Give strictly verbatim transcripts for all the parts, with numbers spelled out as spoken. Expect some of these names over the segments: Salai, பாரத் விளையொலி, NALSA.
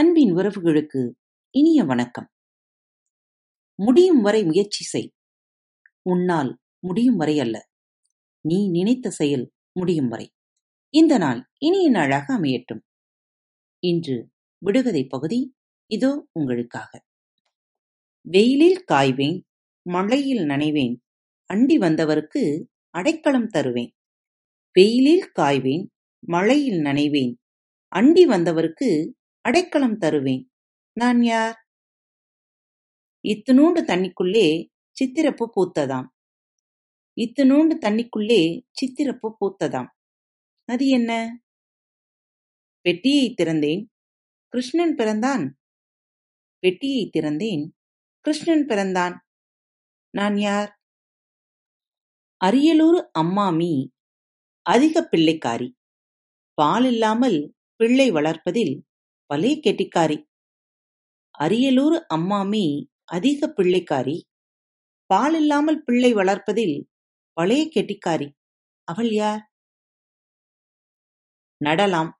அன்பின் உறவுகளுக்கு இனிய வணக்கம். முடியும் வரை முயற்சி செய். உன்னால் முடியும் வரை அல்ல, நீ நினைத்த செயல் முடியும் வரை. இந்த நாள் இனிய நாளாக அமையட்டும். இன்று விடுகதை பகுதி இதோ உங்களுக்காக. வெயிலில் காய்வேன், மழையில் நனைவேன், அண்டி வந்தவருக்கு அடைக்கலம் தருவேன். வெயிலில் காய்வேன், மழையில் நனைவேன், அண்டி வந்தவருக்கு அடைக்கலம் தருவேன். நான் யார்? இத்துநூண்டு தண்ணிக்குள்ளே சித்திரப்பு பூத்ததாம். இத்துநூண்டு தண்ணிக்குள்ளே சித்திரப்பு பூத்ததாம். அது என்ன? பெட்டியை திறந்தேன், கிருஷ்ணன் பிறந்தான். பெட்டியை திறந்தேன், கிருஷ்ணன் பிறந்தான். நான் யார்? அரியலூர் அம்மாமி அதிக பிள்ளைக்காரி, பால் இல்லாமல் பிள்ளை வளர்ப்பதில் பலே கெட்டிக்காரி. அரியலூர் அம்மாமி அதிக பிள்ளைக்காரி, பால் இல்லாமல் பிள்ளை வளர்ப்பதில் பலே கெட்டிக்காரி. அவள் யார்? நடலாம்,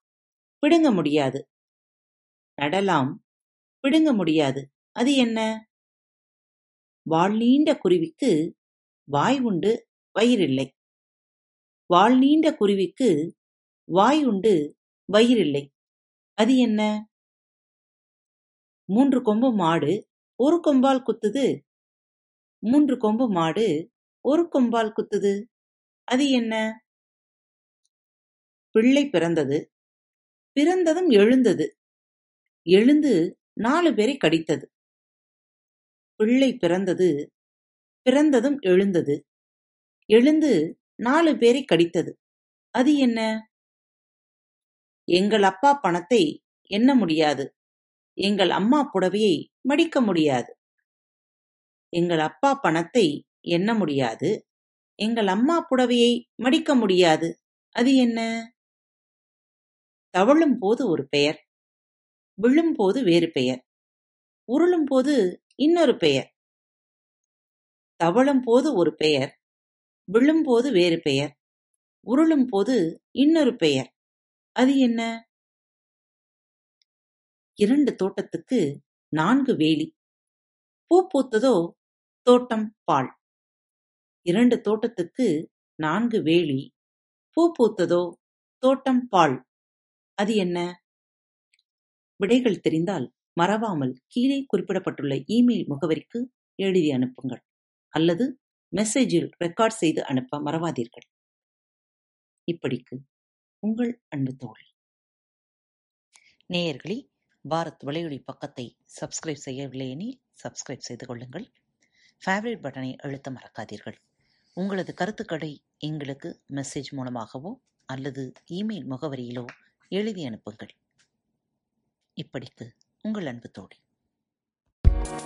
பிடுங்க முடியாது. நடலாம், பிடுங்க முடியாது. அது என்ன? வால் நீண்ட குருவிக்கு வாய் உண்டு, வயிறில்லை. வால் நீண்ட குருவிக்கு வாய் உண்டு, வயிறில்லை. அது என்ன? மூன்று கொம்பு மாடு ஒரு கொம்பால் குத்துது. மூன்று கொம்பு மாடு ஒரு கொம்பால் குத்துது. அது என்ன? பிள்ளை பிறந்தது, பிறந்ததும் எழுந்தது, எழுந்து நாலு பேரை கடித்தது. பிள்ளை பிறந்தது, பிறந்ததும் எழுந்தது, எழுந்து நாலு பேரை கடித்தது. அது என்ன? எங்கள் அப்பா பணத்தை எண்ண முடியாது, எங்கள் அம்மா புடவையை மடிக்க முடியாது. எங்கள் அப்பா பணத்தை எண்ண முடியாது, எங்கள் அம்மா புடவையை மடிக்க முடியாது. அது என்ன? தவழும் போது ஒரு பெயர், விழும் போது வேறு பெயர், உருளும் போது இன்னொரு பெயர். தவழும் போது ஒரு பெயர், விழும்போது வேறு பெயர், உருளும் போது இன்னொரு பெயர். அது என்ன? இரண்டு தோட்டத்துக்கு நான்கு வேலி, பூ பூத்ததோ தோட்டம் பால். இரண்டு தோட்டத்துக்கு நான்கு வேலி, பூ பூத்ததோ தோட்டம் பால். அது என்ன? விடைகள் தெரிந்தால் மறவாமல் கீழே குறிப்பிடப்பட்டுள்ள இமெயில் முகவரிக்கு எழுதி அனுப்புங்கள் அல்லது மெசேஜில் ரெக்கார்ட் செய்து அனுப்ப மறவாதீர்கள். இப்படிக்கு உங்கள் அன்பு தோழி. நேயர்களே, பாரத் விளையொலி பக்கத்தை சப்ஸ்கிரைப் செய்யவில்லை எனில் சப்ஸ்கிரைப் செய்து கொள்ளுங்கள். ஃபேவரட் பட்டனை அழுத்த மறக்காதீர்கள். உங்களது கருத்துக்களை எங்களுக்கு மெசேஜ் மூலமாகவோ அல்லது இமெயில் முகவரியிலோ எழுதி அனுப்புங்கள். இப்படிக்கு உங்கள் அன்பு தோழி.